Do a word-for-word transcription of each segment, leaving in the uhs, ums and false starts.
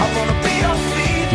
I want to be your feet.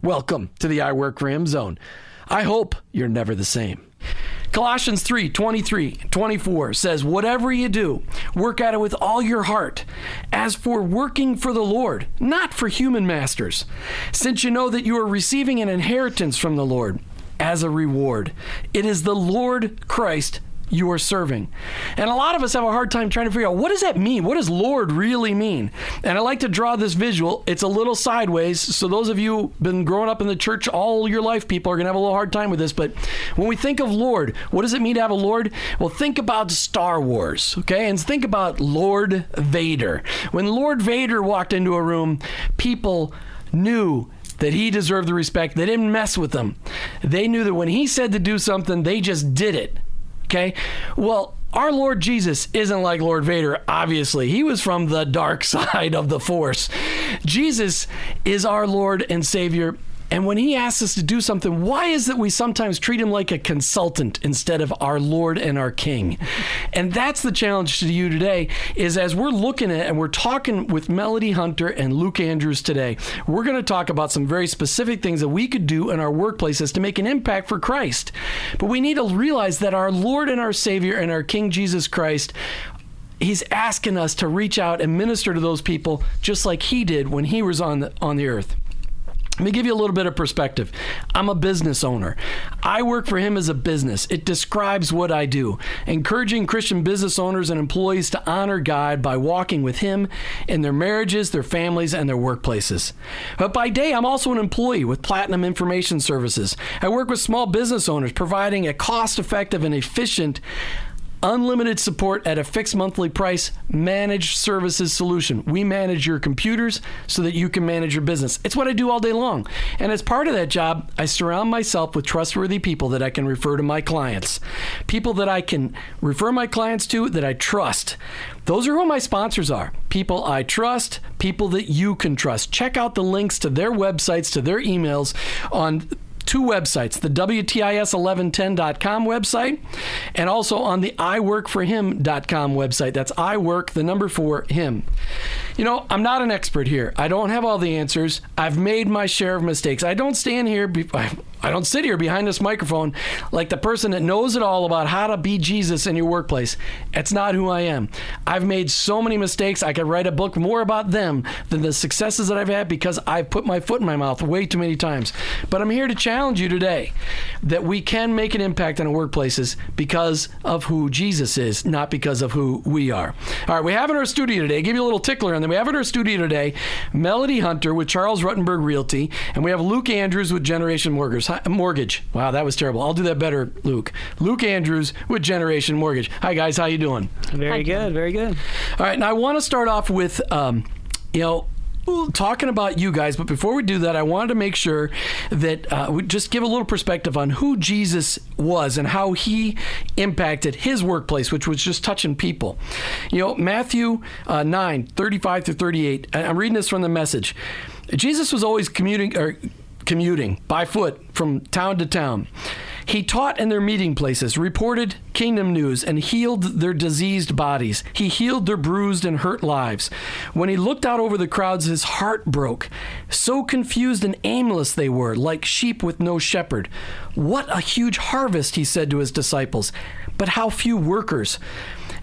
Welcome to the I Work For Him zone. I hope you're never the same. Colossians three twenty-three and twenty-four says, whatever you do, work at it with all your heart, as for working for the Lord, not for human masters, since you know that you are receiving an inheritance from the Lord as a reward. It is the Lord Christ you are serving. And a lot of us have a hard time trying to figure out, what does that mean? What does Lord really mean? And I like to draw this visual. It's a little sideways, so those of you who've been growing up in the church all your life, people are going to have a little hard time with this, but when we think of Lord, what does it mean to have a Lord? Well, think about Star Wars, okay? And think about Lord Vader. When Lord Vader walked into a room, people knew that he deserved the respect. They didn't mess with him. They knew that when he said to do something, they just did it. Okay, well, our Lord Jesus isn't like Lord Vader, obviously. He was from the dark side of the force. Jesus is our Lord and Savior. And when he asks us to do something, why is it we sometimes treat him like a consultant instead of our Lord and our King? And that's the challenge to you today, is as we're looking at and we're talking with Melody Hunter and Luke Andrews today, we're going to talk about some very specific things that we could do in our workplaces to make an impact for Christ. But we need to realize that our Lord and our Savior and our King Jesus Christ, He's asking us to reach out and minister to those people just like he did when he was on the, on the earth. Let me give you a little bit of perspective. I'm a business owner. I Work For Him as a business. It describes what I do, encouraging Christian business owners and employees to honor God by walking with Him in their marriages, their families, and their workplaces. But by day, I'm also an employee with Platinum Information Services. I work with small business owners, providing a cost-effective and efficient unlimited support at a fixed monthly price managed services solution. We manage your computers so that you can manage your business. It's what I do all day long. And as part of that job, I surround myself with trustworthy people that I can refer to my clients. People that I can refer my clients to that I trust. Those are who my sponsors are. People I trust, people that you can trust. Check out the links to their websites, to their emails on two websites, the W T I S eleven ten dot com website, and also on the I Work For Him dot com website. That's I Work, the number for Him. You know, I'm not an expert here. I don't have all the answers. I've made my share of mistakes. I don't stand here, be- I don't sit here behind this microphone like the person that knows it all about how to be Jesus in your workplace. It's not who I am. I've made so many mistakes. I could write a book more about them than the successes that I've had, because I've put my foot in my mouth way too many times. But I'm here to challenge you today that we can make an impact on our workplaces because of who Jesus is, not because of who we are. All right, we have in our studio today, give you a little tickler on them. We have in our studio today Melody Hunter with Charles Ruttenberg Realty, and we have Luke Andrews with Generation Mortgage. Mortgage. Wow, that was terrible. I'll do that better, Luke. Luke Andrews with Generation Mortgage. Hi, guys. How you doing? Very good. Very good. All right. And I want to start off with, um, you know, talking about you guys. But before we do that, I wanted to make sure that uh, we just give a little perspective on who Jesus was and how he impacted his workplace, which was just touching people. You know, Matthew uh, nine, thirty-five through thirty-eight. I'm reading this from the Message. Jesus was always commuting or commuting by foot from town to town. He taught in their meeting places, reported kingdom news, and healed their diseased bodies. He healed their bruised and hurt lives. When he looked out over the crowds, his heart broke. So confused and aimless they were, like sheep with no shepherd. What a huge harvest, he said to his disciples, but how few workers.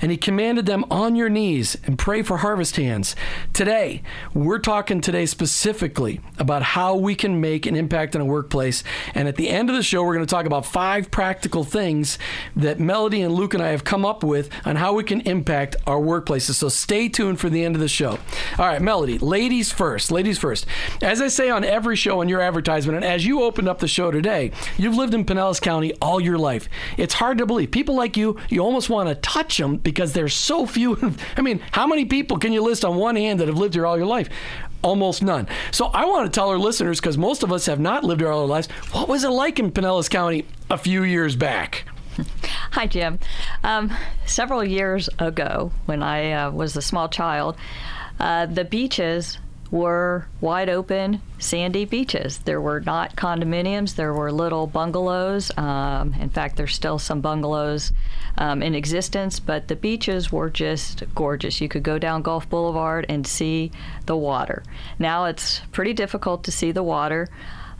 And he commanded them, on your knees and pray for harvest hands. Today, we're talking today specifically about how we can make an impact in a workplace. And at the end of the show, we're going to talk about five practical things that Melody and Luke and I have come up with on how we can impact our workplaces. So stay tuned for the end of the show. All right, Melody, ladies first, ladies first. As I say on every show in your advertisement, and as you opened up the show today, you've lived in Pinellas County all your life. It's hard to believe. People like you, you almost want to touch them, because there's so few. I mean, how many people can you list on one hand that have lived here all your life? Almost none. So I want to tell our listeners, because most of us have not lived here all our lives, what was it like in Pinellas County a few years back? Hi, Jim. Um, several years ago, when I uh, was a small child, uh, the beaches were wide open, sandy beaches. There were not condominiums. There were little bungalows. Um, in fact, there's still some bungalows um, in existence, but the beaches were just gorgeous. You could go down Gulf Boulevard and see the water. Now it's pretty difficult to see the water.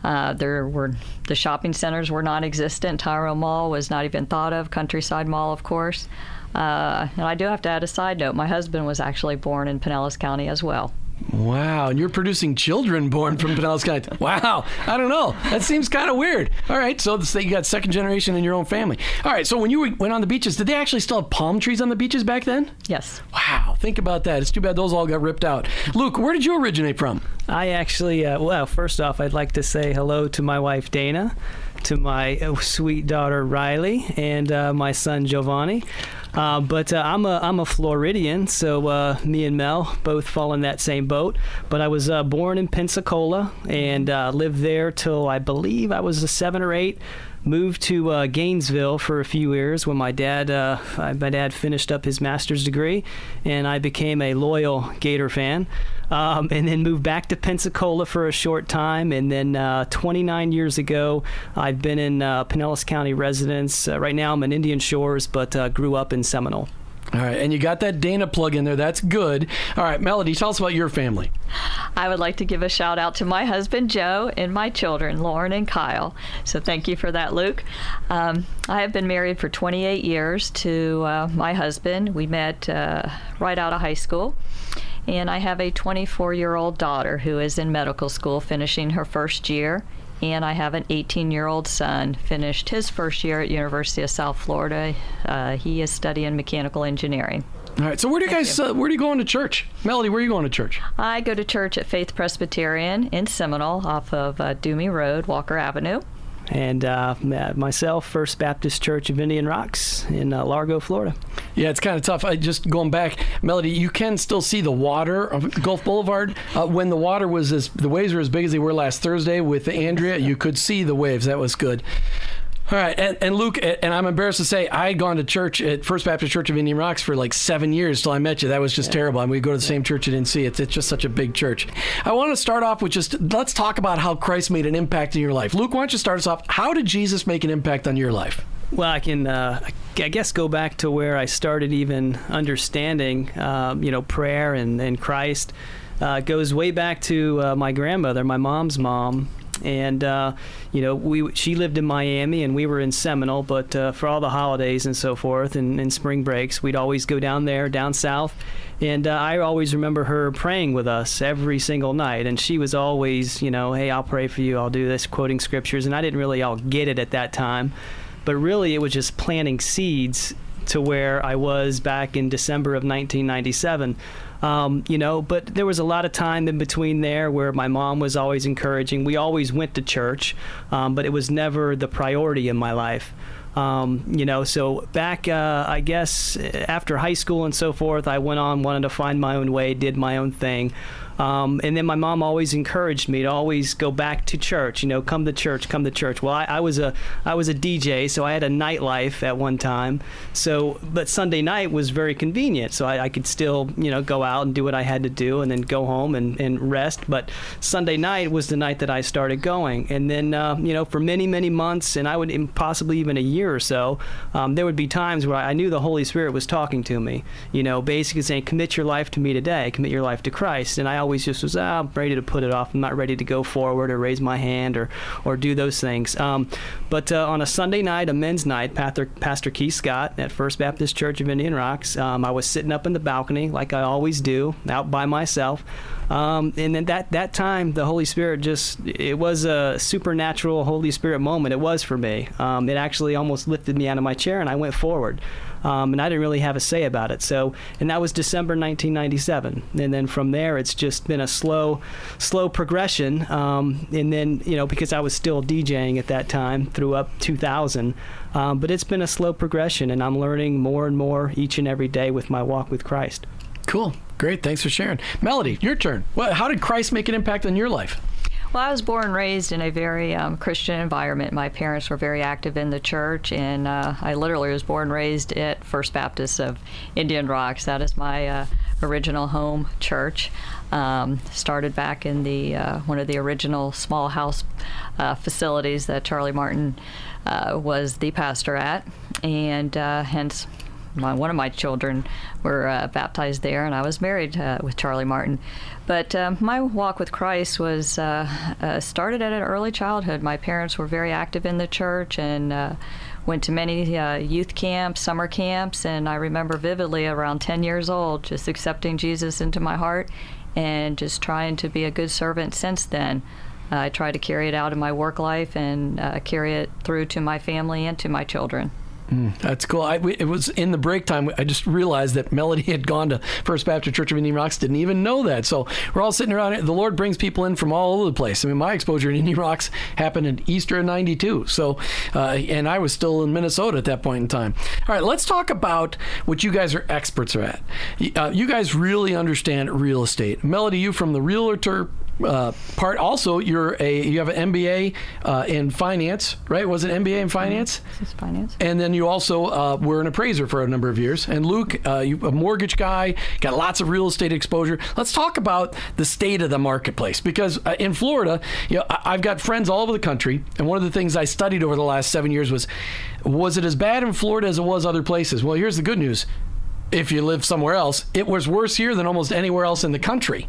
Uh, there were the shopping centers were non-existent. Tyrone Mall was not even thought of. Countryside Mall, of course. Uh, and I do have to add a side note. My husband was actually born in Pinellas County as well. Wow, and you're producing children born from Pinellas County. Wow, I don't know. That seems kind of weird. All right, so you got second generation in your own family. All right, so when you went on the beaches, did they actually still have palm trees on the beaches back then? Yes. Wow, think about that. It's too bad those all got ripped out. Luke, where did you originate from? I actually, uh, well, first off, I'd like to say hello to my wife, Dana, to my sweet daughter, Riley, and uh, my son, Giovanni. Uh, but uh, I'm a I'm a Floridian, so uh, me and Mel both fall in that same boat. But I was uh, born in Pensacola and uh, lived there till I believe I was a seven or eight. Moved to uh, Gainesville for a few years when my dad uh, my dad finished up his master's degree, and I became a loyal Gator fan. Um, and then moved back to Pensacola for a short time, and then uh, twenty-nine years ago, I've been in uh, Pinellas County residence. Uh, right now, I'm in Indian Shores, but uh, grew up in Seminole. All right, and you got that Dana plug in there. That's good. All right, Melody, tell us about your family. I would like to give a shout out to my husband, Joe, and my children, Lauren and Kyle. So thank you for that, Luke. Um, I have been married for twenty-eight years to uh, my husband. We met uh, right out of high school. And I have a twenty-four-year-old daughter who is in medical school finishing her first year. And I have an eighteen-year-old son, finished his first year at University of South Florida. Uh, he is studying mechanical engineering. All right, so where do you Thank guys, you. Uh, where do you go into church? Melody, where are you going to church? I go to church at Faith Presbyterian in Seminole off of uh, Doomy Road, Walker Avenue. And uh, myself, First Baptist Church of Indian Rocks in uh, Largo, Florida. Yeah, it's kind of tough. I just going back, Melody, you can still see the water of Gulf Boulevard. Uh, when the water was as, the waves were as big as they were last Thursday with Andrea, you could see the waves. That was good. All right, and, and Luke, and I'm embarrassed to say, I had gone to church at First Baptist Church of Indian Rocks for like seven years till I met you. That was just yeah. terrible. And we go to the yeah. same church, you didn't see it. It's just such a big church. I want to start off with just, let's talk about how Christ made an impact in your life. Luke, why don't you start us off? How did Jesus make an impact on your life? Well, I can, uh, I guess, go back to where I started even understanding, um, you know, prayer and, and Christ. Uh, goes way back to uh, my grandmother, my mom's mom. and uh, you know, we she lived in Miami and we were in Seminole, but uh, for all the holidays and so forth and, and spring breaks, we'd always go down there, down south. And uh, I always remember her praying with us every single night. And she was always, you know, hey, I'll pray for you, I'll do this, quoting scriptures. And I didn't really all get it at that time. But really, it was just planting seeds to where I was back in December of nineteen ninety-seven. Um, you know, but there was a lot of time in between there where my mom was always encouraging. We always went to church, um, but it was never the priority in my life. Um, you know, so back, uh, I guess, after high school and so forth, I went on, wanted to find my own way, did my own thing. Um, and then my mom always encouraged me to always go back to church, you know, come to church, come to church. Well, I, I was a I was a D J, so I had a nightlife at one time. So, but Sunday night was very convenient, so I, I could still, you know, go out and do what I had to do and then go home and, and rest. But Sunday night was the night that I started going. And then, uh, you know, for many, many months, and I would possibly even a year or so, um, there would be times where I knew the Holy Spirit was talking to me, you know, basically saying, commit your life to me today, commit your life to Christ. And I always just was, ah, I'm ready to put it off. I'm not ready to go forward or raise my hand or, or do those things. Um, but uh, on a Sunday night, a men's night, Pastor, Pastor Keith Scott at First Baptist Church of Indian Rocks, um, I was sitting up in the balcony like I always do, out by myself. Um, and then that, that time, the Holy Spirit just, it was a supernatural Holy Spirit moment. It was for me. Um, it actually almost lifted me out of my chair and I went forward. Um, and I didn't really have a say about it. So, and that was December nineteen ninety-seven. And then from there, it's just been a slow, slow progression. Um, and then, you know, because I was still DJing at that time through up two thousand. Um, but it's been a slow progression, and I'm learning more and more each and every day with my walk with Christ. Cool. Great. Thanks for sharing. Melody, your turn. Well, how did Christ make an impact on your life? Well, I was born and raised in a very um, Christian environment. My parents were very active in the church, and uh, I literally was born and raised at First Baptist of Indian Rocks. That is my uh, original home church. Um, started back in the uh, one of the original small house uh, facilities that Charlie Martin uh, was the pastor at, and uh, hence my, one of my children were uh, baptized there, and I was married uh, with Charlie Martin. But um, my walk with Christ was uh, uh, started at an early childhood. My parents were very active in the church and uh, went to many uh, youth camps, summer camps, and I remember vividly around ten years old just accepting Jesus into my heart and just trying to be a good servant since then. Uh, I try to carry it out in my work life and uh, carry it through to my family and to my children. Mm, that's cool. I, it was in the break time. I just realized that Melody had gone to First Baptist Church of Indian Rocks. Didn't even know that. So we're all sitting around. The Lord brings people in from all over the place. I mean, my exposure in Indian Rocks happened in Easter of ninety-two. So, uh, and I was still in Minnesota at that point in time. All right, let's talk about what you guys are experts at. Uh, you guys really understand real estate. Melody, you from the realtor Uh, part also, you're a you have an M B A uh, in finance, right? Was it M B A in finance? It's finance. And then you also uh, were an appraiser for a number of years. And Luke, uh, you a mortgage guy, got lots of real estate exposure. Let's talk about the state of the marketplace, because uh, in Florida, you know, I, I've got friends all over the country, and one of the things I studied over the last seven years was, was it as bad in Florida as it was other places? Well, here's the good news. If you live somewhere else, it was worse here than almost anywhere else in the country,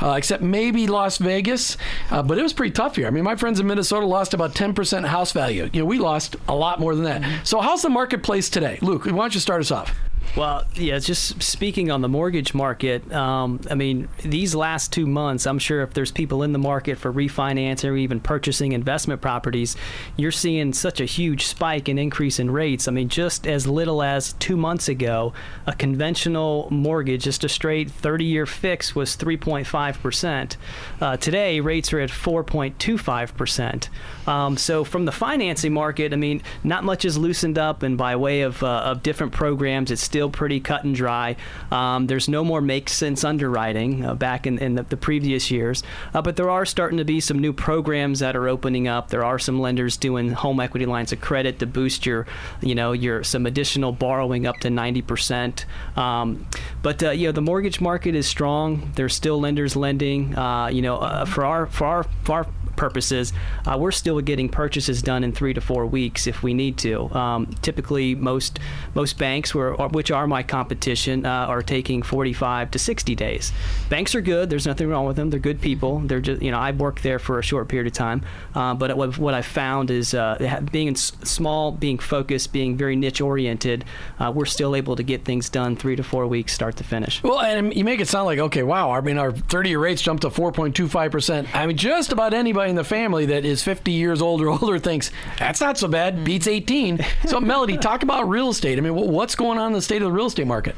uh, except maybe Las Vegas. Uh, but it was pretty tough here. I mean, my friends in Minnesota lost about ten percent house value. You know, we lost a lot more than that. Mm-hmm. So how's the marketplace today? Luke, why don't you start us off? Well, yeah, just speaking on the mortgage market, um, I mean, these last two months, I'm sure if there's people in the market for refinancing or even purchasing investment properties, you're seeing such a huge spike and increase in rates. I mean, just as little as two months ago, a conventional mortgage, just a straight thirty-year fix, was three point five percent. Uh, today, rates are at four point two five percent. Um, so from the financing market, I mean, not much is loosened up, and by way of, uh, of different programs, it's still pretty cut and dry. Um, there's no more make sense underwriting uh, back in, in the, the previous years, uh, but there are starting to be some new programs that are opening up. There are some lenders doing home equity lines of credit to boost your, you know, your some additional borrowing up to ninety percent. Um, but uh, you know, the mortgage market is strong. There's still lenders lending. Uh, you know, uh, for our for our for our purposes, uh, we're still getting purchases done in three to four weeks if we need to. Um, typically, most most banks, were, which are my competition, uh, are taking forty-five to sixty days. Banks are good. There's nothing wrong with them. They're good people. They're just, you know, I worked there for a short period of time, uh, but what, what I found is uh, being in small, being focused, being very niche oriented, uh, we're still able to get things done three to four weeks, start to finish. Well, and you make it sound like, okay, wow. I mean, our thirty-year rates jumped to four point two five percent. I mean, just about anybody in the family that is fifty years old or older thinks that's not so bad. Beats eighteen. So, Melody, talk about real estate. I mean, what's going on in the state of the real estate market?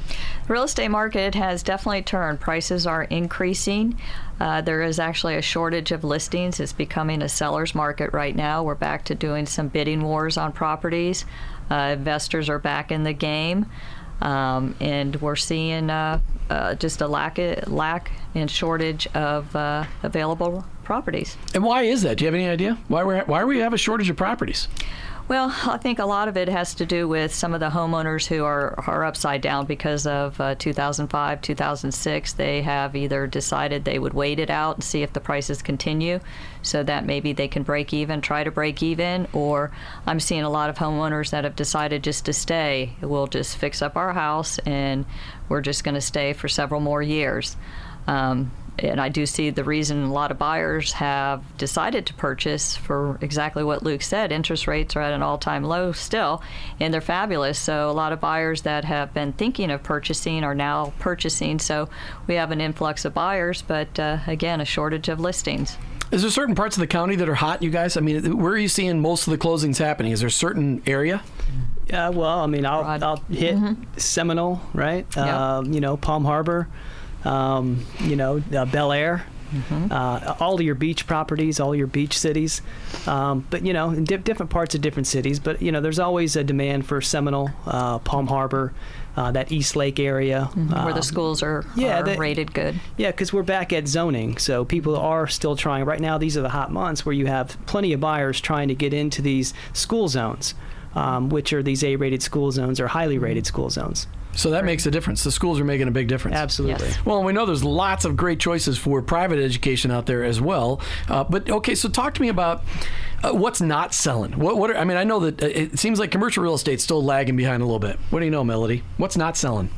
Real estate market has definitely turned. Prices are increasing. Uh, there is actually a shortage of listings. It's becoming a seller's market right now. We're back to doing some bidding wars on properties. Uh, investors are back in the game, um, and we're seeing uh, uh, just a lack, of, lack and shortage of uh, available properties. And why is that? Do you have any idea why we why we have a shortage of properties? Well, I think a lot of it has to do with some of the homeowners who are, are upside down because of uh, two thousand five, two thousand six. They have either decided they would wait it out and see if the prices continue so that maybe they can break even, try to break even, or I'm seeing a lot of homeowners that have decided just to stay. We'll just fix up our house and we're just going to stay for several more years. Um, And I do see the reason a lot of buyers have decided to purchase for exactly what Luke said. Interest rates are at an all-time low still, and they're fabulous. So a lot of buyers that have been thinking of purchasing are now purchasing. So we have an influx of buyers, but uh, again, a shortage of listings. Is there certain parts of the county that are hot, you guys? I mean, where are you seeing most of the closings happening? Is there a certain area? Yeah, uh, well, I mean, I'll, I'll hit mm-hmm. Seminole, right? Yeah. Um, you know, Palm Harbor. Um, you know, uh, Bel Air, mm-hmm. uh, all of your beach properties, all your beach cities. Um, but, you know, in di- different parts of different cities. But, you know, there's always a demand for Seminole, uh, Palm Harbor, uh, that East Lake area. Mm-hmm. Um, where the schools are, yeah, are that, rated good. Yeah, because we're back at zoning. So people are still trying. Right now, these are the hot months where you have plenty of buyers trying to get into these school zones, um, which are these A-rated school zones or highly rated school zones. So that makes a difference. The schools are making a big difference. Absolutely. Yes. Well, we know there's lots of great choices for private education out there as well. Uh, but, okay, so talk to me about uh, what's not selling. What? What? Are, I mean, I know that it seems like commercial real estate's still lagging behind a little bit. What do you know, Melody? What's not selling?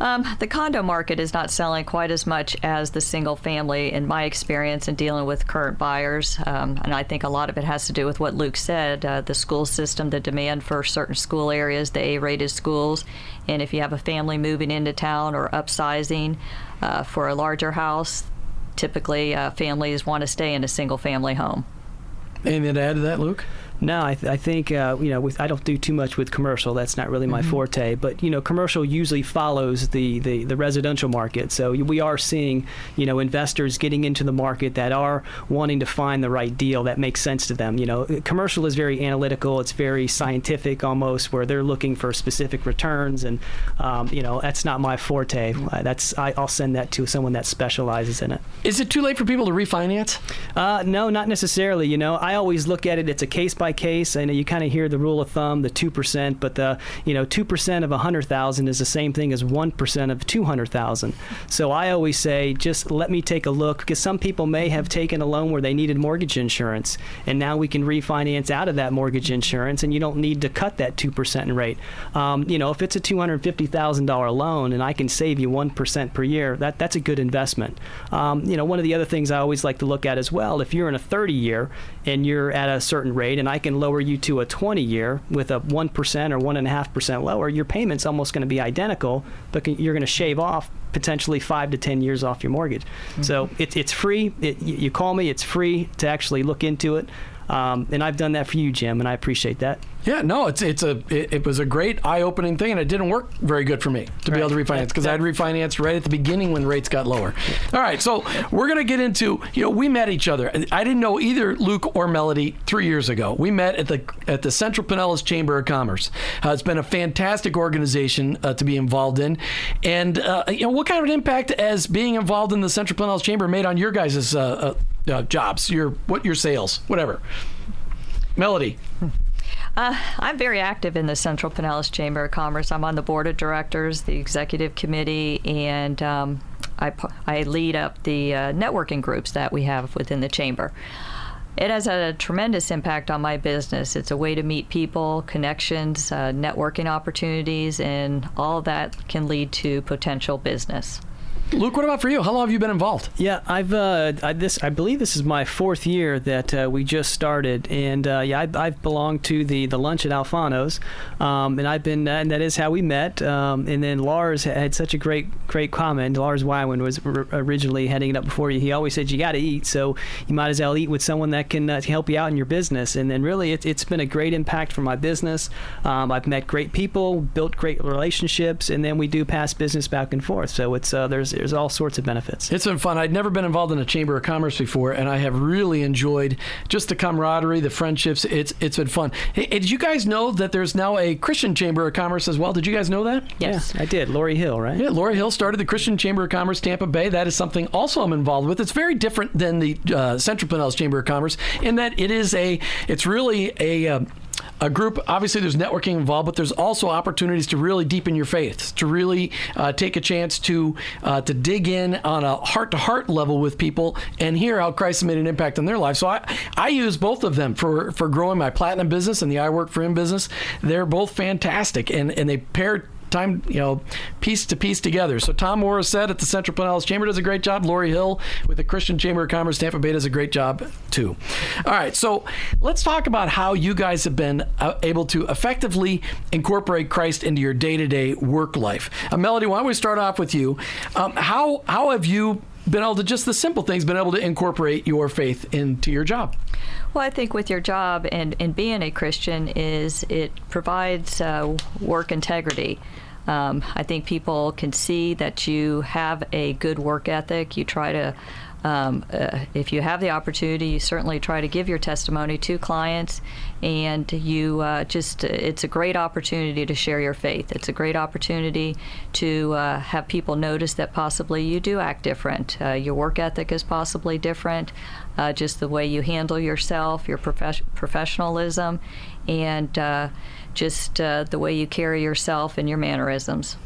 Um, the condo market is not selling quite as much as the single family, in my experience, in dealing with current buyers. Um, and I think a lot of it has to do with what Luke said, uh, the school system, the demand for certain school areas, the A-rated schools. And if you have a family moving into town or upsizing uh, for a larger house, typically uh, families want to stay in a single family home. Anything to add to that, Luke? No, I, th- I think, uh, you know, with, I don't do too much with commercial. That's not really my mm-hmm. forte. But, you know, commercial usually follows the, the, the residential market. So we are seeing, you know, investors getting into the market that are wanting to find the right deal that makes sense to them. You know, commercial is very analytical. It's very scientific almost, where they're looking for specific returns. And, um, you know, that's not my forte. Uh, that's I, I'll send that to someone that specializes in it. Is it too late for people to refinance? Uh, no, not necessarily. You know, I always look at it. It's a case by case. I know you kind of hear the rule of thumb, the two percent, but the, you know, two percent of one hundred thousand is the same thing as one percent of two hundred thousand. So I always say, just let me take a look, because some people may have taken a loan where they needed mortgage insurance, and now we can refinance out of that mortgage insurance, and you don't need to cut that two percent rate. Um, you know, if it's a two hundred fifty thousand dollars loan and I can save you one percent per year, that, that's a good investment. Um, you know, one of the other things I always like to look at as well, if you're in a thirty-year and you're at a certain rate, and I I can lower you to a twenty-year with a one percent or one point five percent lower, your payment's almost going to be identical, but can, you're going to shave off potentially five to ten years off your mortgage. Mm-hmm. So it, it's free. It, you call me. It's free to actually look into it. Um, and I've done that for you, Jim, and I appreciate that. Yeah, no, it's it's a it, it was a great eye-opening thing, and it didn't work very good for me to right. be able to refinance, because I had refinanced right at the beginning when rates got lower. All right, so we're going to get into, you know, we met each other. I didn't know either Luke or Melody three years ago. We met at the at the Central Pinellas Chamber of Commerce. Uh, it's been a fantastic organization uh, to be involved in, and uh, you know, what kind of an impact as being involved in the Central Pinellas Chamber made on your guys' uh, uh, uh, jobs, your what your sales, whatever. Melody. Uh, I'm very active in the Central Pinellas Chamber of Commerce. I'm on the board of directors, the executive committee, and um, I, I lead up the uh, networking groups that we have within the chamber. It has had a tremendous impact on my business. It's a way to meet people, connections, uh, networking opportunities, and all that can lead to potential business. Luke, what about for you? How long have you been involved? Yeah, I've uh, I, this. I believe this is my fourth year that uh, we just started, and uh, yeah, I, I've belonged to the the lunch at Alfano's, um, and I've been, uh, and that is how we met. Um, and then Lars had such a great great comment. Lars Wywin was r- originally heading it up before you. He always said you got to eat, so you might as well eat with someone that can uh, help you out in your business. And then really, it, it's been a great impact for my business. Um, I've met great people, built great relationships, and then we do pass business back and forth. So it's uh, there's There's all sorts of benefits. It's been fun. I'd never been involved in a Chamber of Commerce before, and I have really enjoyed just the camaraderie, the friendships. It's It's been fun. Hey, did you guys know that there's now a Christian Chamber of Commerce as well? Did you guys know that? Yes, yeah, I did. Lori Hill, right? Yeah, Lori Hill started the Christian Chamber of Commerce Tampa Bay. That is something also I'm involved with. It's very different than the uh, Central Pinellas Chamber of Commerce in that it is a, it's really a... Um, A group, obviously there's networking involved, but there's also opportunities to really deepen your faith, to really uh, take a chance to uh, to dig in on a heart-to-heart level with people and hear how Christ made an impact on their life. So I, I use both of them for, for growing my Platinum business and the I Work For Him business. They're both fantastic, and, and they pair time, you know, piece to piece together. So Tom Morris said at the Central Pinellas Chamber does a great job. Lori Hill with the Christian Chamber of Commerce Tampa Bay does a great job too. All right, so let's talk about how you guys have been uh, able to effectively incorporate Christ into your day-to-day work life. Uh, Melody, why don't we start off with you? Um, how how have you been able to, just the simple things, been able to incorporate your faith into your job? Well, I think with your job and, and being a Christian is it provides uh, work integrity. Um, I think people can see that you have a good work ethic. You try to, um, uh, if you have the opportunity, you certainly try to give your testimony to clients, and you uh, just, it's a great opportunity to share your faith. It's a great opportunity to uh, have people notice that possibly you do act different. Uh, your work ethic is possibly different, uh, just the way you handle yourself, your prof- professionalism, and uh, just uh, the way you carry yourself and your mannerisms.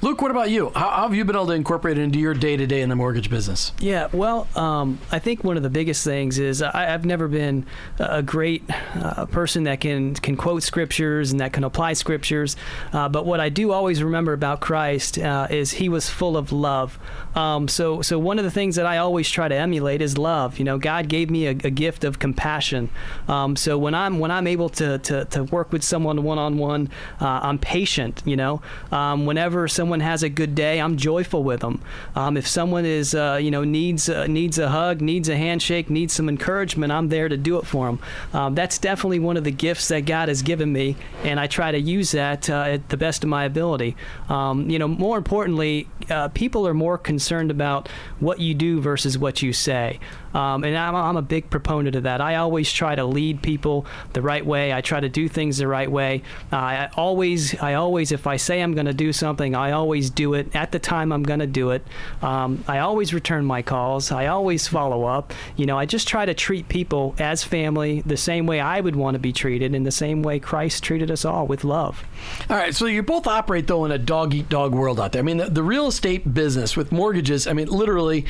Luke, what about you? How, how have you been able to incorporate it into your day-to-day in the mortgage business? Yeah, well, um, I think one of the biggest things is I, I've never been a great uh, person that can, can quote scriptures and that can apply scriptures, uh, but what I do always remember about Christ uh, is he was full of love. Um, so, so one of the things that I always try to emulate is love. You know, God gave me a, a gift of compassion. Um, so when I'm when I'm able to to, to work with someone one-on-one, uh, I'm patient. You know, um, whenever someone Someone has a good day, I'm joyful with them. Um, if someone is, uh, you know, needs uh, needs a hug, needs a handshake, needs some encouragement, I'm there to do it for them. Um, that's definitely one of the gifts that God has given me, and I try to use that uh, at the best of my ability. Um, you know, more importantly, uh, people are more concerned about what you do versus what you say. Um, and I'm, I'm a big proponent of that. I always try to lead people the right way. I try to do things the right way. Uh, I always, I always, if I say I'm going to do something, I always do it at the time I'm going to do it. Um, I always return my calls. I always follow up. You know, I just try to treat people as family the same way I would want to be treated, in the same way Christ treated us all, with love. All right. So you both operate, though, in a dog-eat-dog world out there. I mean, the, the real estate business with mortgages, I mean, literally,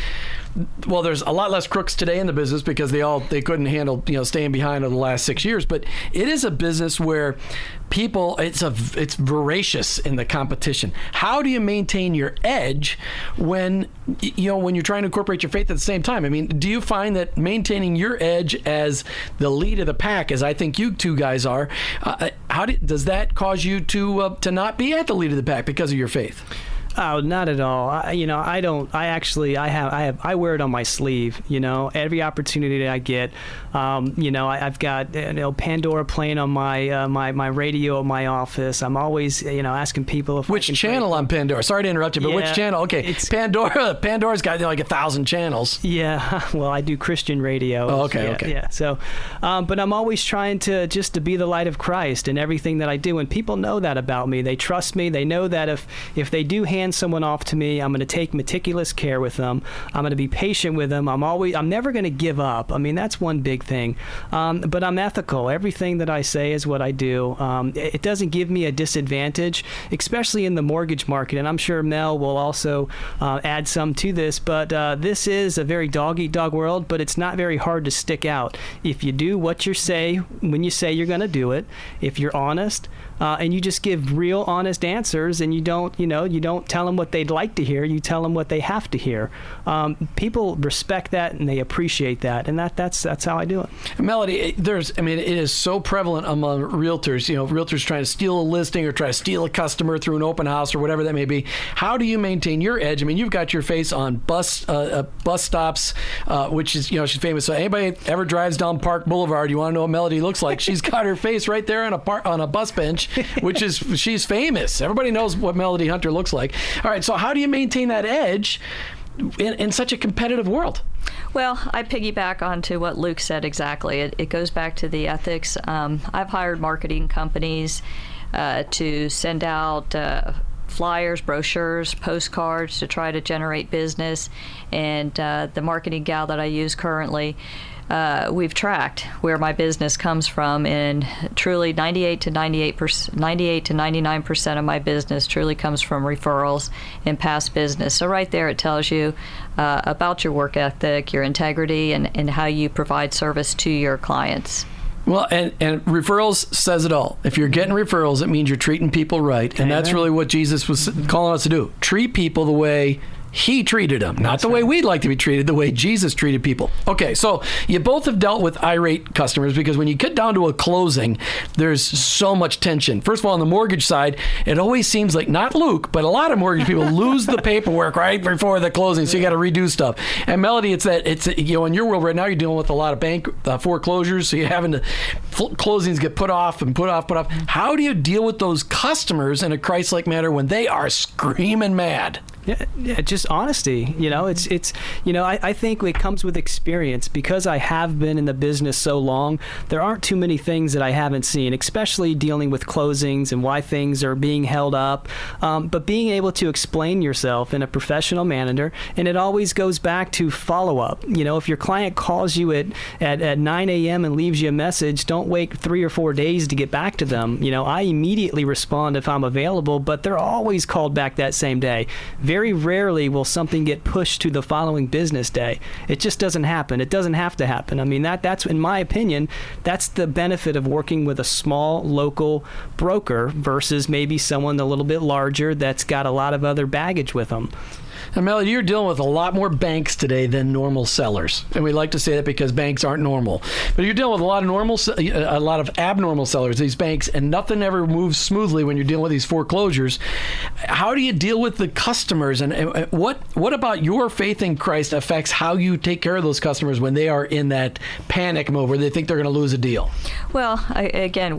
well, there's a lot less crooks today in the business because they all they couldn't handle, you know, staying behind over the last six years. But it is a business where people, it's a it's voracious in the competition. How do you maintain your edge when you know when you're trying to incorporate your faith at the same time? I mean, do you find that maintaining your edge as the lead of the pack, as I think you two guys are, uh, how do, does that cause you to uh, to not be at the lead of the pack because of your faith? Oh, not at all. I, you know, I don't. I actually, I have, I have, I wear it on my sleeve. You know, every opportunity that I get, um, you know, I, I've got you know Pandora playing on my uh, my my radio at my office. I'm always, you know, asking people if which I can channel play. On Pandora. Sorry to interrupt you, but yeah, which channel? Okay, it's, Pandora. Pandora's got you know, like a thousand channels. Yeah. Well, I do Christian radio. Oh, okay. Yeah, okay. Yeah. So, um, but I'm always trying to just to be the light of Christ in everything that I do, and people know that about me. They trust me. They know that if if they do hand hand someone off to me. I'm going to take meticulous care with them. I'm going to be patient with them. I'm always, I'm never going to give up. I mean, that's one big thing. Um, but I'm ethical. Everything that I say is what I do. Um, it, it doesn't give me a disadvantage, especially in the mortgage market. And I'm sure Mel will also uh, add some to this. But uh, this is a very dog-eat-dog world, but it's not very hard to stick out. If you do what you say, when you say you're going to do it, if you're honest, uh, and you just give real honest answers, and you don't, you know, you don't tell them what they'd like to hear, you tell them what they have to hear. Um, people respect that and they appreciate that, and that that's that's how I do it. Melody, there's, I mean, it is so prevalent among realtors. You know, realtors trying to steal a listing or try to steal a customer through an open house or whatever that may be. How do you maintain your edge? I mean, you've got your face on bus uh, uh, bus stops, uh, which is, you know, she's famous. So anybody ever drives down Park Boulevard, you want to know what Melody looks like? She's got her face right there on a par- on a bus bench, which is, she's famous. Everybody knows what Melody Hunter looks like. All right, so how do you maintain that edge in, in such a competitive world? Well, I piggyback onto what Luke said exactly. It, it goes back to the ethics. Um, I've hired marketing companies uh, to send out uh, flyers, brochures, postcards to try to generate business. And uh, the marketing gal that I use currently, Uh, we've tracked where my business comes from, and truly ninety-eight to ninety-eight percent, ninety-eight to ninety-nine percent of my business truly comes from referrals and past business. So right there, it tells you uh, about your work ethic, your integrity, and, and how you provide service to your clients. Well, and, and referrals says it all. If you're getting referrals, it means you're treating people right. And Amen. That's really what Jesus was calling us to do. Treat people the way He treated them, not That's the way right. we'd like to be treated, the way Jesus treated people. Okay, so you both have dealt with irate customers, because when you get down to a closing, there's so much tension. First of all, on the mortgage side, it always seems like, not Luke, but a lot of mortgage people lose the paperwork right before the closing, so you got to redo stuff. And Melody, it's that, it's, you know, in your world right now, you're dealing with a lot of bank uh, foreclosures, so you're having to, fl- closings get put off and put off, put off. How do you deal with those customers in a Christ-like manner when they are screaming mad? Yeah, yeah, just honesty. You know, it's, it's, you know, I, I think it comes with experience. Because I have been in the business so long, there aren't too many things that I haven't seen, especially dealing with closings and why things are being held up. Um, but being able to explain yourself in a professional manner, and it always goes back to follow up. You know, if your client calls you at, at, at nine a.m. and leaves you a message, don't wait three or four days to get back to them. You know, I immediately respond if I'm available, but they're always called back that same day. Very Very rarely will something get pushed to the following business day. It just doesn't happen. It doesn't have to happen. I mean, that that's, in my opinion, that's the benefit of working with a small local broker versus maybe someone a little bit larger that's got a lot of other baggage with them. And Melody, you're dealing with a lot more banks today than normal sellers, and we like to say that because banks aren't normal. But you're dealing with a lot of normal, a lot of abnormal sellers, these banks, and nothing ever moves smoothly when you're dealing with these foreclosures. How do you deal with the customers, and, and what what about your faith in Christ affects how you take care of those customers when they are in that panic mode where they think they're going to lose a deal? Well, I, again,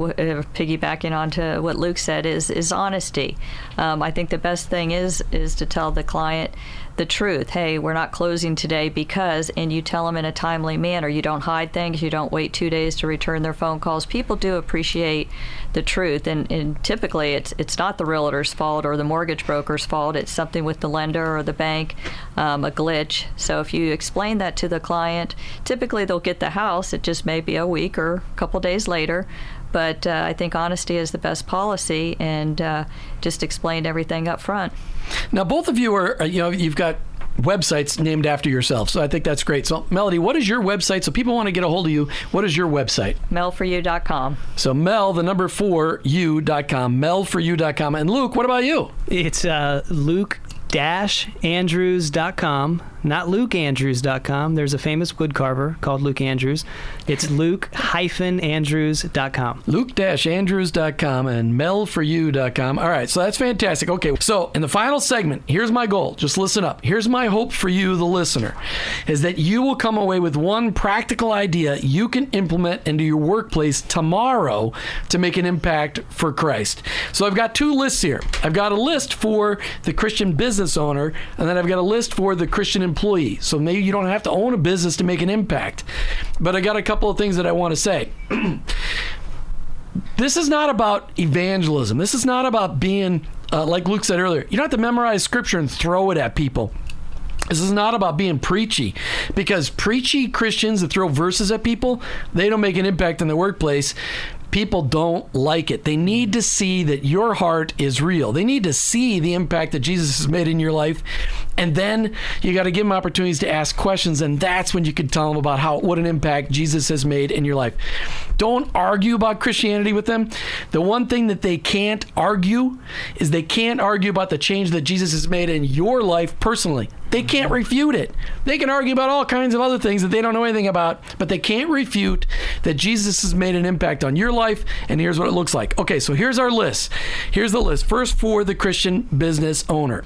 piggybacking onto what Luke said is is honesty. Um, I think the best thing is is to tell the client the truth. Hey, we're not closing today because, and you tell them in a timely manner. You don't hide things. You don't wait two days to return their phone calls. People do appreciate the truth, and, and typically it's it's not the realtor's fault or the mortgage broker's fault. It's something with the lender or the bank, um, a glitch. So if you explain that to the client, typically they'll get the house. It just may be a week or a couple days later. But uh, I think honesty is the best policy, and uh, just explain everything up front. Now, both of you are, you know, you've got websites named after yourself, so I think that's great. So, Melody, what is your website? So people want to get a hold of you. What is your website? mel for you dot com. So Mel, the number four, you dot com, mel for you dot com. And Luke, what about you? It's uh, Luke Andrews dot com, not Luke Andrews dot com. There's a famous wood carver called Luke Andrews. It's Luke Andrews dot com. Luke Andrews dot com and Mel For You dot com. All right, so that's fantastic. Okay, so in the final segment, here's my goal. Just listen up. Here's my hope for you, the listener, is that you will come away with one practical idea you can implement into your workplace tomorrow to make an impact for Christ. So I've got two lists here. I've got a list for the Christian business owner, and then I've got a list for the Christian employee. So maybe you don't have to own a business to make an impact. But I got a couple of things that I want to say. This is not about evangelism. This is not about being uh, like Luke said earlier, you don't have to memorize scripture and throw it at people. This is not about being preachy, because preachy Christians that throw verses at people, they don't make an impact in the workplace. People don't like it. They need to see that your heart is real. They need to see the impact that Jesus has made in your life. And then you got to give them opportunities to ask questions. And that's when you can tell them about how, what an impact Jesus has made in your life. Don't argue about Christianity with them. The one thing that they can't argue is they can't argue about the change that Jesus has made in your life personally. They can't refute it. They can argue about all kinds of other things that they don't know anything about, but they can't refute that Jesus has made an impact on your life, and here's what it looks like. Okay, so here's our list. Here's the list. First, for the Christian business owner.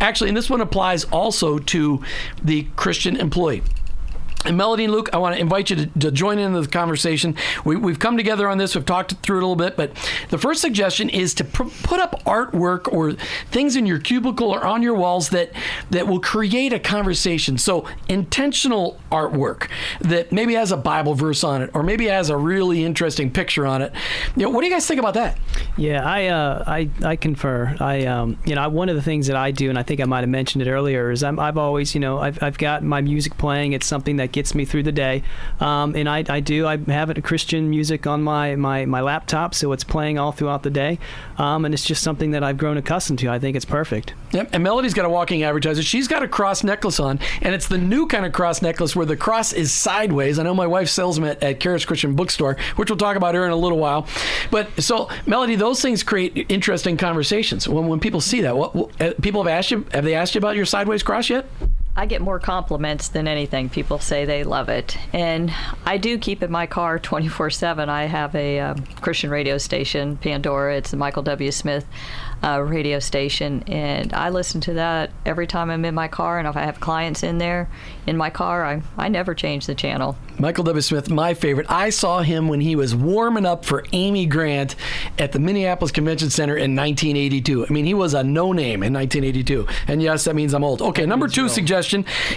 Actually, and this one applies also to the Christian employee. And Melody and Luke, I want to invite you to, to join in the conversation. We, we've come together on this. We've talked through it a little bit. But the first suggestion is to pr- put up artwork or things in your cubicle or on your walls that, that will create a conversation. So intentional artwork that maybe has a Bible verse on it or maybe has a really interesting picture on it. You know, what do you guys think about that? Yeah, I uh, I, I confer. I um, you know, I, one of the things that I do, and I think I might have mentioned it earlier, is I'm, I've always, you know, I've, I've got my music playing. It's something that gets me through the day, um, and I, I do I have it Christian music on my, my, my laptop, so it's playing all throughout the day, um, and it's just something that I've grown accustomed to. I think it's perfect. Yep. And Melody's got a walking advertiser. She's got a cross necklace on, and it's the new kind of cross necklace where the cross is sideways. I know my wife sells them at, at Karis Christian Bookstore, which we'll talk about here in a little while. But so Melody, those things create interesting conversations when when people see that. What, what people have asked you? Have they asked you about your sideways cross yet? I get more compliments than anything. People say they love it. And I do keep in my car twenty-four seven. I have a um, Christian radio station, Pandora. It's the Michael W. Smith uh, radio station. And I listen to that every time I'm in my car. And if I have clients in there, in my car, I, I never change the channel. Michael W. Smith, my favorite. I saw him when he was warming up for Amy Grant at the Minneapolis Convention Center in nineteen eighty-two. I mean, he was a no-name in nineteen eighty-two. And yes, that means I'm old. Okay, number two suggestion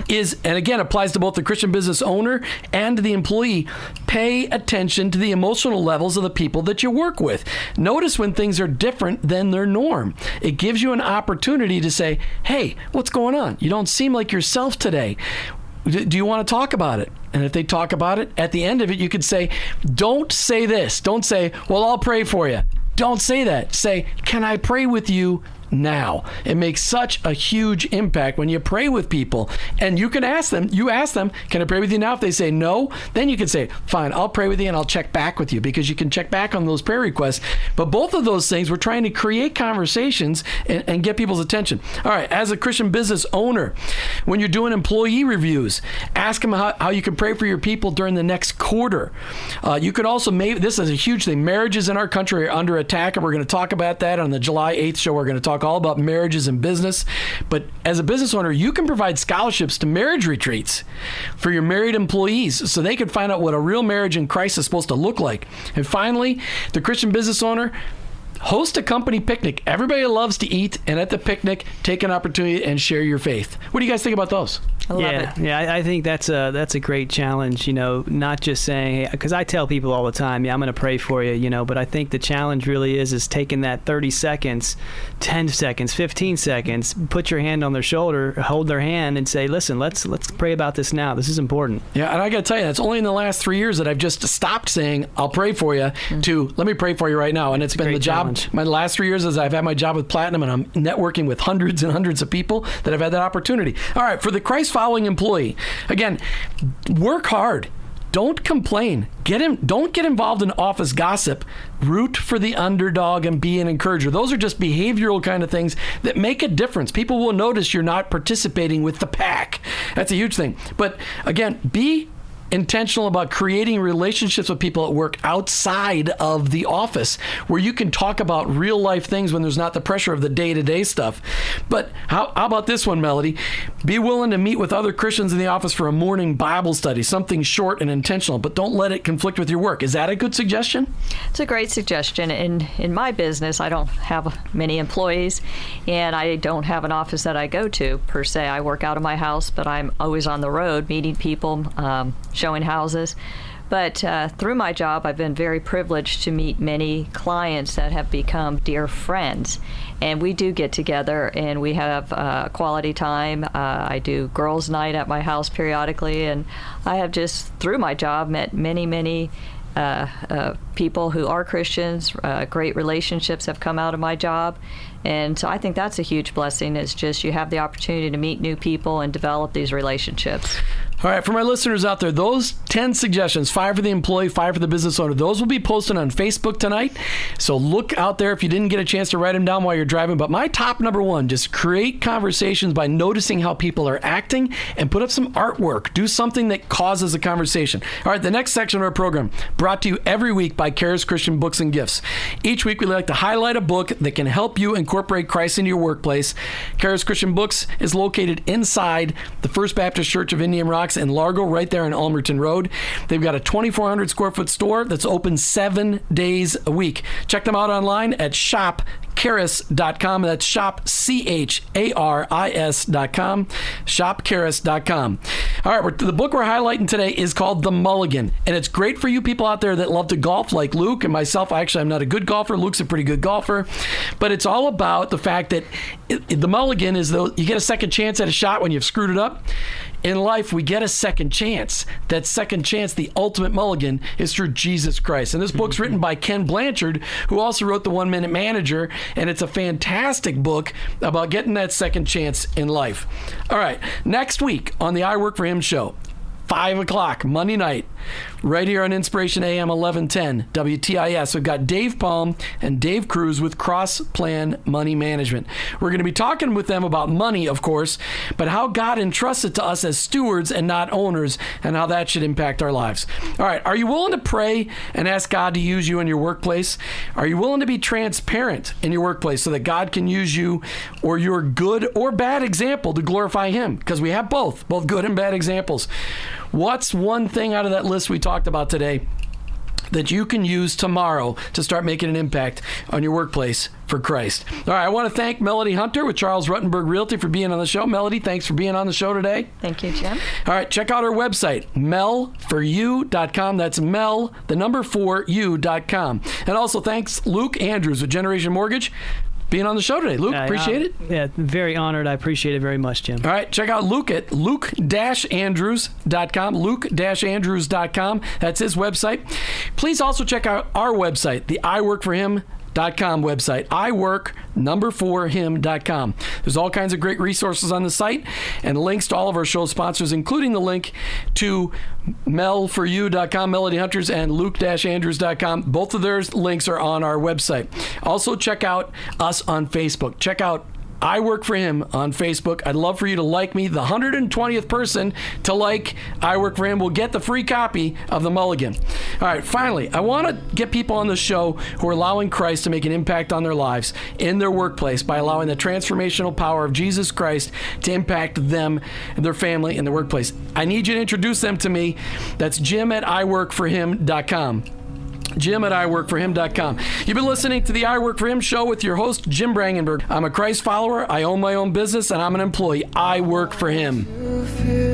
is, and again, applies to both the Christian business owner and the employee, pay attention to the emotional levels of the people that you work with. Notice when things are different than their norm. It gives you an opportunity to say, hey, what's going on? You don't seem like yourself today. Do you want to talk about it? And if they talk about it, at the end of it, you could say, don't say this. Don't say, well, I'll pray for you. Don't say that. Say, can I pray with you now? It makes such a huge impact when you pray with people. And you can ask them, you ask them, can I pray with you now? If they say no, then you can say, fine, I'll pray with you and I'll check back with you, because you can check back on those prayer requests. But both of those things, we're trying to create conversations and, and get people's attention. All right, as a Christian business owner, when you're doing employee reviews, ask them how, how you can pray for your people during the next quarter. Uh, you could also, maybe, this is a huge thing, marriages in our country are under attack, and we're going to talk about that on the July eighth show. We're going to talk all about marriages and business. But as a business owner, you can provide scholarships to marriage retreats for your married employees so they can find out what a real marriage in Christ is supposed to look like. And finally, the Christian business owner, host a company picnic. Everybody loves to eat, and at the picnic, take an opportunity and share your faith. What do you guys think about those? I love yeah, it. Yeah, I, I think that's a that's a great challenge, you know, not just saying, because I tell people all the time, yeah, I'm going to pray for you, you know, but I think the challenge really is is taking that thirty seconds, ten seconds, fifteen seconds, put your hand on their shoulder, hold their hand and say, listen, let's let's pray about this now. This is important. Yeah, and I got to tell you, it's only in the last three years that I've just stopped saying, I'll pray for you, mm-hmm. to let me pray for you right now. And that's it's been the job. Challenge. My last three years is I've had my job with Platinum, and I'm networking with hundreds and hundreds of people that have had that opportunity. All right, for the Christ following employee, again, work hard. Don't complain. Get in, don't get involved in office gossip. Root for the underdog and be an encourager. Those are just behavioral kind of things that make a difference. People will notice you're not participating with the pack. That's a huge thing. But again, be intentional about creating relationships with people at work outside of the office, where you can talk about real life things when there's not the pressure of the day-to-day stuff. But how, how about this one, Melody? Be willing to meet with other Christians in the office for a morning Bible study, something short and intentional, but don't let it conflict with your work. Is that a good suggestion? It's a great suggestion. In, in my business, I don't have many employees, and I don't have an office that I go to, per se. I work out of my house, but I'm always on the road meeting people, um, showing houses, But uh, through my job, I've been very privileged to meet many clients that have become dear friends. And we do get together and we have uh, quality time. Uh, I do girls' night at my house periodically. And I have just, through my job, met many, many uh, uh, people who are Christians. Uh, great relationships have come out of my job. And so I think that's a huge blessing. It's just you have the opportunity to meet new people and develop these relationships. All right, for my listeners out there, those ten suggestions, five for the employee, five for the business owner, those will be posted on Facebook tonight. So look out there if you didn't get a chance to write them down while you're driving. But my top number one, just create conversations by noticing how people are acting and put up some artwork. Do something that causes a conversation. All right, the next section of our program, brought to you every week by Karis Christian Books and Gifts. Each week we like to highlight a book that can help you and incorporate Christ into your workplace. Karis Christian Books is located inside the First Baptist Church of Indian Rocks in Largo, right there on Almerton Road. They've got a twenty-four hundred square foot store that's open seven days a week. Check them out online at shop charis dot com. That's shop, C H A R I S dot com. shop charis dot com. All right, we're, the book we're highlighting today is called The Mulligan, and it's great for you people out there that love to golf like Luke and myself. Actually, I'm not a good golfer. Luke's a pretty good golfer. But it's all about the fact that it, the mulligan is, though, you get a second chance at a shot when you've screwed it up. In life, we get a second chance. That second chance, the ultimate mulligan, is through Jesus Christ. And this book's written by Ken Blanchard, who also wrote The One Minute Manager, and it's a fantastic book about getting that second chance in life. All right, next week on the I Work For Him show, five o'clock Monday night, right here on Inspiration A M eleven ten W T I S. We've got Dave Palm and Dave Cruz with Cross Plan Money Management. We're going to be talking with them about money, of course, but how God entrusts it to us as stewards and not owners, and how that should impact our lives. All right, are you willing to pray and ask God to use you in your workplace? Are you willing to be transparent in your workplace so that God can use you or your good or bad example to glorify Him? Because we have both, both good and bad examples. What's one thing out of that list we talked about today that you can use tomorrow to start making an impact on your workplace for Christ? All right, I want to thank Melody Hunter with Charles Ruttenberg Realty for being on the show. Melody, thanks for being on the show today. Thank you, Jim. All right, check out our website, mel for you dot com. That's mel, the number four, you dot com. And also thanks Luke Andrews with Generation Mortgage being on the show today. Luke, I, appreciate it. Yeah, very honored. I appreciate it very much, Jim. All right, check out Luke at luke dash andrews dot com, luke dash andrews dot com. That's his website. Please also check out our website, the I Work For Him dot com website, I Work For Him dot com. There's all kinds of great resources on the site and links to all of our show sponsors, including the link to mel for you dot com, Melody Hunters, and luke dash andrews dot com. Both of their links are on our website. Also, check out us on Facebook. Check out I Work For Him on Facebook. I'd love for you to like me. The one hundred twentieth person to like I Work For Him will get the free copy of The Mulligan. All right, finally, I want to get people on the show who are allowing Christ to make an impact on their lives in their workplace by allowing the transformational power of Jesus Christ to impact them and their family and their workplace. I need you to introduce them to me. That's Jim at I Work For Him dot com. Jim at I Work For Him dot com. You've been listening to the I Work For Him show with your host, Jim Brangenberg. I'm a Christ follower, I own my own business, and I'm an employee. I Work For Him.